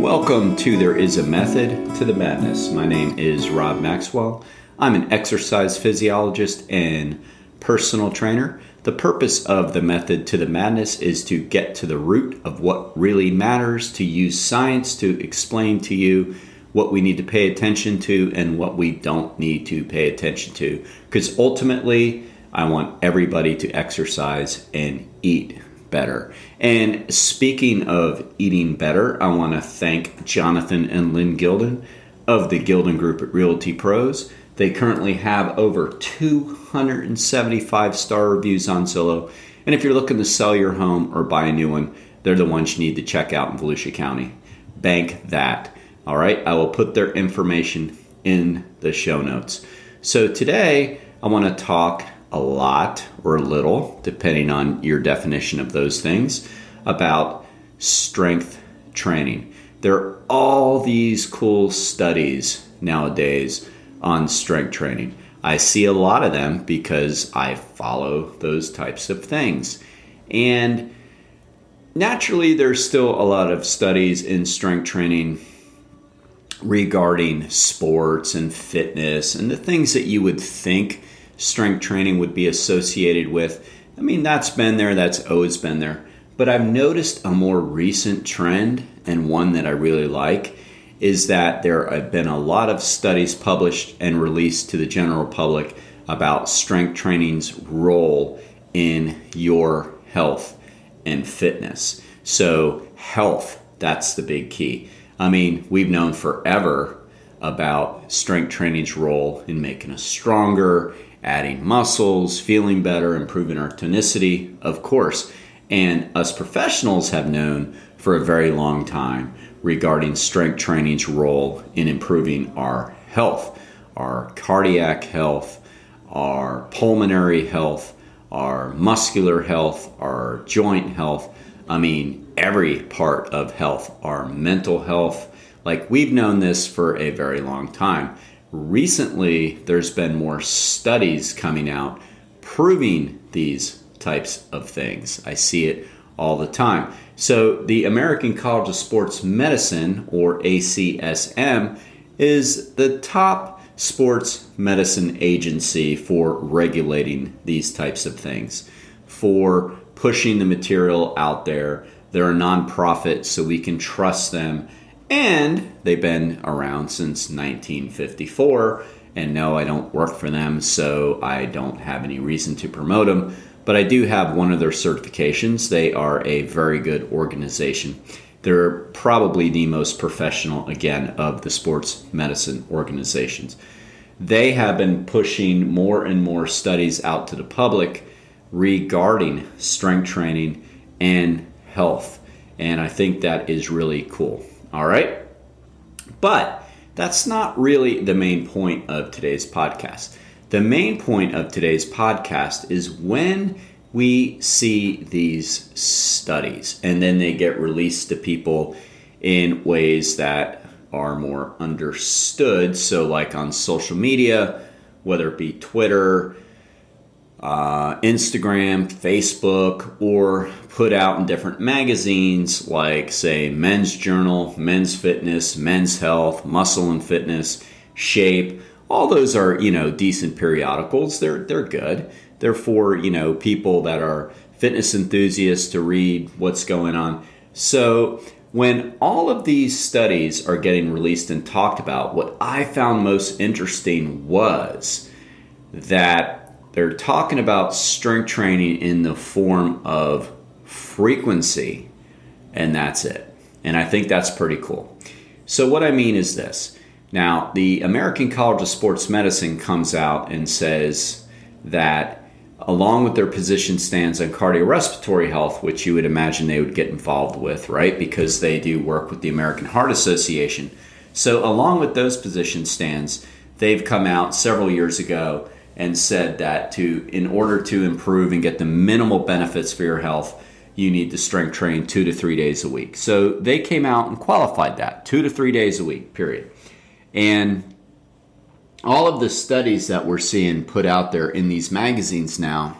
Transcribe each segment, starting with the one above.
Welcome to There Is a Method to the Madness. My name is Rob Maxwell. I'm an exercise physiologist and personal trainer. The purpose of the method to the madness is to get to the root of what really matters, to use science to explain to you what we need to pay attention to and what we don't need to pay attention to. Because ultimately, I want everybody to exercise and eat better. And speaking of eating better, I want to thank Jonathan and Lynn Gildon of the Gildon Group at Realty Pros. They currently have over 275 star reviews on Zillow. And if you're looking to sell your home or buy a new one, they're the ones you need to check out in Volusia County. Bank that. All right, I will put their information in the show notes. So today I want to talk a lot or a little, depending on your definition of those things, about strength training. There are all these cool studies nowadays on strength training. I see a lot of them because I follow those types of things. And naturally, there's still a lot of studies in strength training regarding sports and fitness and the things that you would think strength training would be associated with. I mean, that's been there, that's always been there. But I've noticed a more recent trend, and one that I really like, is that there have been a lot of studies published and released to the general public about strength training's role in your health and fitness. So health, that's the big key. I mean, we've known forever about strength training's role in making us stronger, adding muscles, feeling better, improving our tonicity, of course. And us professionals have known for a very long time regarding strength training's role in improving our health, our cardiac health, our pulmonary health, our muscular health, our joint health. I mean, every part of health, our mental health. Like, we've known this for a very long time. Recently, there's been more studies coming out proving these types of things. I see it all the time. So the American College of Sports Medicine, or ACSM, is the top sports medicine agency for regulating these types of things, for pushing the material out there. They're a nonprofit, so we can trust them. And they've been around since 1954. And no, I don't work for them, so I don't have any reason to promote them. But I do have one of their certifications. They are a very good organization. They're probably the most professional, again, of the sports medicine organizations. They have been pushing more and more studies out to the public regarding strength training and health. And I think that is really cool. All right, but that's not really the main point of today's podcast. The main point of today's podcast is when we see these studies and then they get released to people in ways that are more understood. So like on social media, whether it be Twitter, Instagram, Facebook, or put out in different magazines like, say, Men's Journal, Men's Fitness, Men's Health, Muscle and Fitness, Shape. All those are, you know, decent periodicals. They're good. They're for, you know, people that are fitness enthusiasts to read what's going on. So when all of these studies are getting released and talked about, what I found most interesting was that they're talking about strength training in the form of frequency, and that's it. And I think that's pretty cool. So what I mean is this. Now, the American College of Sports Medicine comes out and says that along with their position stands on cardiorespiratory health, which you would imagine they would get involved with, right? Because they do work with the American Heart Association. So along with those position stands, they've come out several years ago and said that in order to improve and get the minimal benefits for your health, you need to strength train 2 to 3 days a week. So they came out and qualified that, 2 to 3 days a week, period. And all of the studies that we're seeing put out there in these magazines now,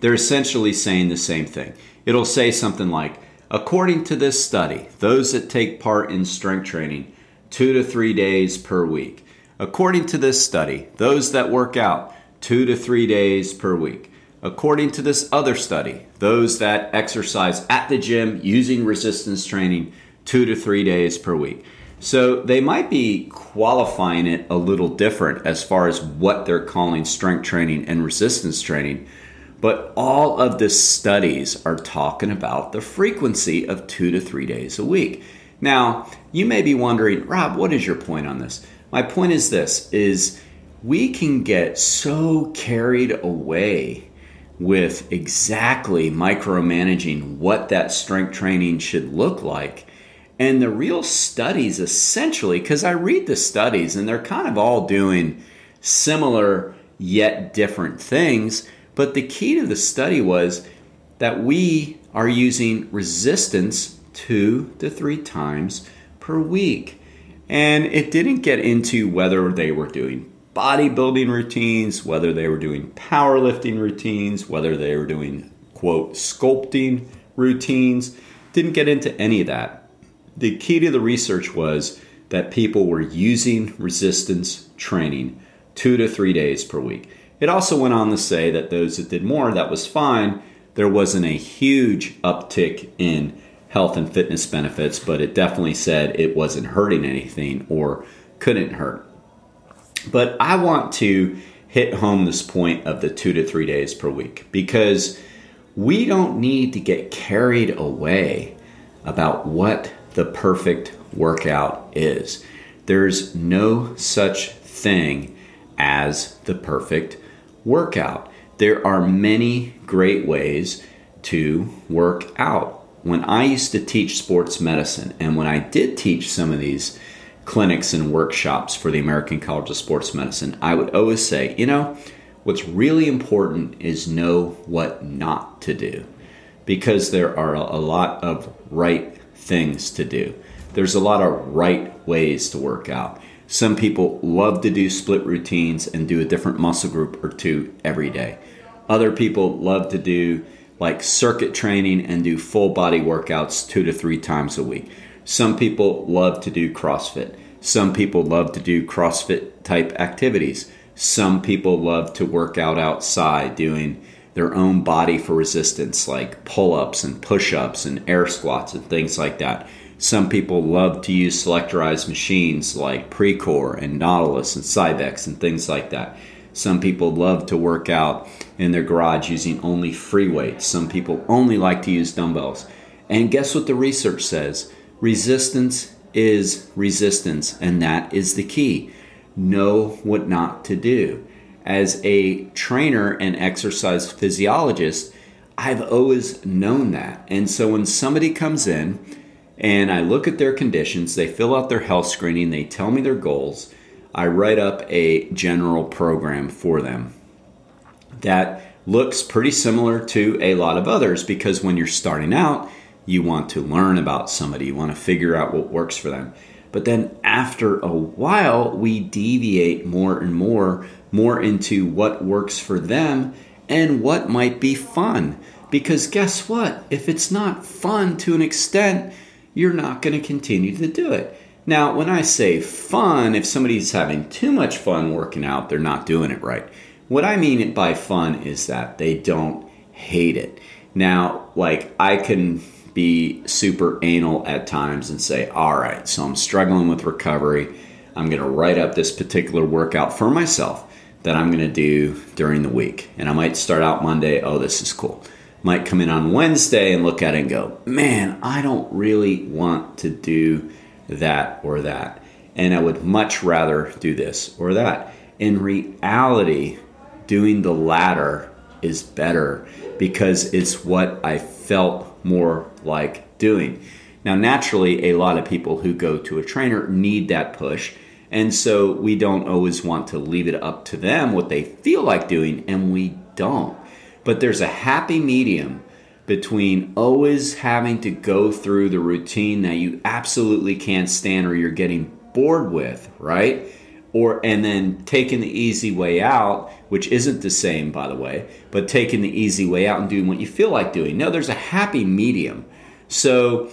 they're essentially saying the same thing. It'll say something like, According to this study, those that take part in strength training 2 to 3 days per week. According to this study, those that work out 2 to 3 days per week. According to this other study, those that exercise at the gym using resistance training 2 to 3 days per week. So they might be qualifying it a little different as far as what they're calling strength training and resistance training, but all of the studies are talking about the frequency of 2 to 3 days a week. Now, you may be wondering, Rob, what is your point on this? My point is this, is we can get so carried away with exactly micromanaging what that strength training should look like. And the real studies essentially, because I read the studies and they're kind of all doing similar yet different things. But the key to the study was that we are using resistance 2 to 3 times per week. And it didn't get into whether they were doing bodybuilding routines, whether they were doing powerlifting routines, whether they were doing, quote, sculpting routines. Didn't get into any of that. The key to the research was that people were using resistance training 2 to 3 days per week. It also went on to say that those that did more, that was fine. There wasn't a huge uptick in health and fitness benefits, but it definitely said it wasn't hurting anything or couldn't hurt. But I want to hit home this point of the 2 to 3 days per week because we don't need to get carried away about what the perfect workout is. There's no such thing as the perfect workout. There are many great ways to work out. When I used to teach sports medicine, and when I did teach some of these clinics and workshops for the American College of Sports Medicine, I would always say, you know, what's really important is know what not to do, because there are a lot of right things to do. There's a lot of right ways to work out. Some people love to do split routines and do a different muscle group or two every day. Other people love to do like circuit training and do full body workouts 2 to 3 times a week. Some people love to do CrossFit. Some people love to do CrossFit type activities. Some people love to work out outside doing their own body for resistance, like pull-ups and push-ups and air squats and things like that. Some people love to use selectorized machines like Precore and Nautilus and Cybex and things like that. Some people love to work out in their garage using only free weights. Some people only like to use dumbbells. And guess what the research says? Resistance is resistance, and that is the key. Know what not to do. As a trainer and exercise physiologist, I've always known that. And so when somebody comes in and I look at their conditions, they fill out their health screening, they tell me their goals, I write up a general program for them that looks pretty similar to a lot of others, because when you're starting out, you want to learn about somebody, you want to figure out what works for them. But then after a while, we deviate more and more into what works for them and what might be fun. Because guess what? If it's not fun to an extent, you're not going to continue to do it. Now, when I say fun, if somebody's having too much fun working out, they're not doing it right. What I mean by fun is that they don't hate it. Now, like, I can be super anal at times and say, all right, so I'm struggling with recovery. I'm going to write up this particular workout for myself that I'm going to do during the week. And I might start out Monday, oh, this is cool. Might come in on Wednesday and look at it and go, man, I don't really want to do that or that. And I would much rather do this or that. In reality, doing the latter is better because it's what I felt more like doing. Now, naturally, a lot of people who go to a trainer need that push. And so we don't always want to leave it up to them what they feel like doing, and we don't. But there's a happy medium between always having to go through the routine that you absolutely can't stand or you're getting bored with, right? And then taking the easy way out, which isn't the same, by the way, but taking the easy way out and doing what you feel like doing. No, there's a happy medium. So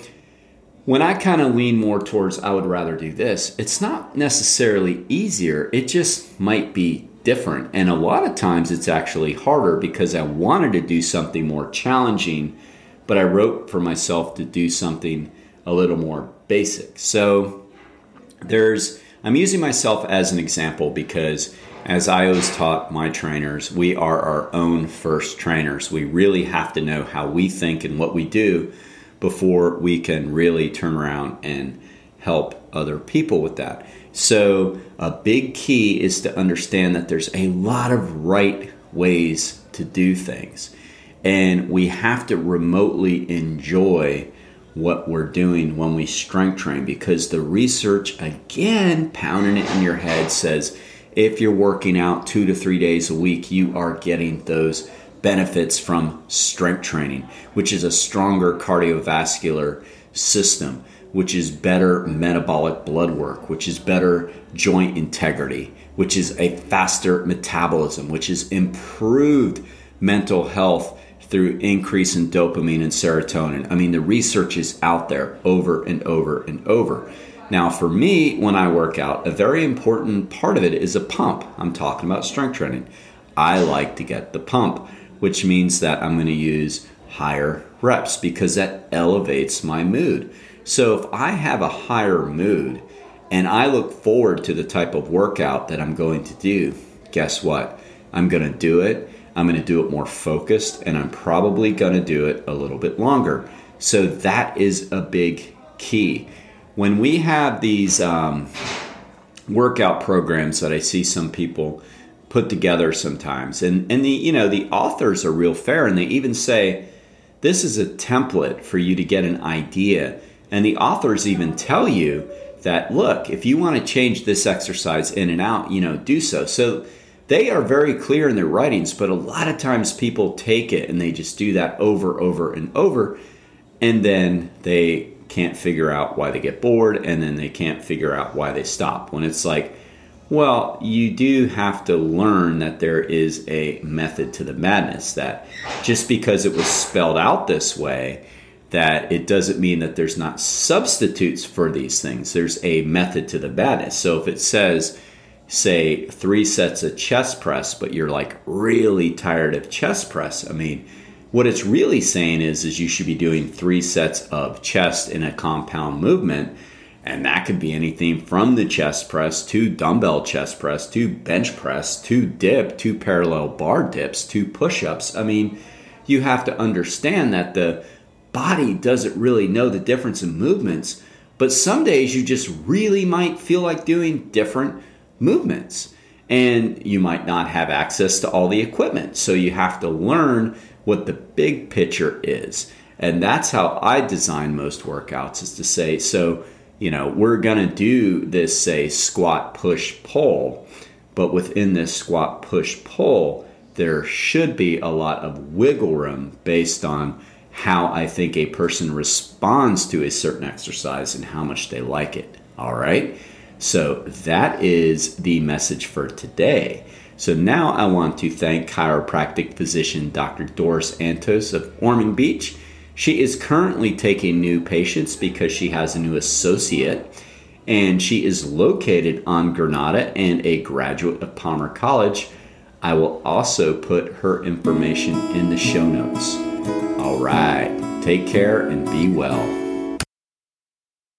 when I kind of lean more towards I would rather do this, it's not necessarily easier. It just might be different. And a lot of times it's actually harder because I wanted to do something more challenging, but I wrote for myself to do something a little more basic. So I'm using myself as an example because as I always taught my trainers, we are our own first trainers. We really have to know how we think and what we do before we can really turn around and help other people with that. So a big key is to understand that there's a lot of right ways to do things. And we have to remotely enjoy what we're doing when we strength train, because the research, again, pounding it in your head, says if you're working out 2 to 3 days a week, you are getting those benefits from strength training, which is a stronger cardiovascular system, which is better metabolic blood work, which is better joint integrity, which is a faster metabolism, which is improved mental health through increase in dopamine and serotonin. I mean, the research is out there over and over and over. Now, for me, when I work out, a very important part of it is a pump. I'm talking about strength training. I like to get the pump, which means that I'm going to use higher reps because that elevates my mood. So if I have a higher mood and I look forward to the type of workout that I'm going to do, guess what? I'm going to do it. I'm going to do it more focused, and I'm probably going to do it a little bit longer. So that is a big key. When we have these workout programs that I see some people put together sometimes, and the authors are real fair, and they even say, this is a template for you to get an idea. And the authors even tell you that, look, if you want to change this exercise in and out, do so. So they are very clear in their writings, but a lot of times people take it and they just do that over and over. And then they can't figure out why they get bored. And then they can't figure out why they stop. When it's like, well, you do have to learn that there is a method to the madness, that just because it was spelled out this way, that it doesn't mean that there's not substitutes for these things. There's a method to the madness. So if it says, say, 3 sets of chest press, but you're like really tired of chest press, I mean, what it's really saying is you should be doing 3 sets of chest in a compound movement. And that could be anything from the chest press to dumbbell chest press to bench press to dip to parallel bar dips to push-ups. I mean, you have to understand that the body doesn't really know the difference in movements, but some days you just really might feel like doing different movements, and you might not have access to all the equipment. So you have to learn what the big picture is. And that's how I design most workouts, is to say, so, we're going to do this, say, squat, push, pull, but within this squat, push, pull, there should be a lot of wiggle room based on how I think a person responds to a certain exercise and how much they like it. All right. So that is the message for today. So now I want to thank chiropractic physician Dr. Doris Antos of Ormond Beach. She is currently taking new patients because she has a new associate, and she is located on Granada and a graduate of Palmer College. I will also put her information in the show notes. All right, take care and be well.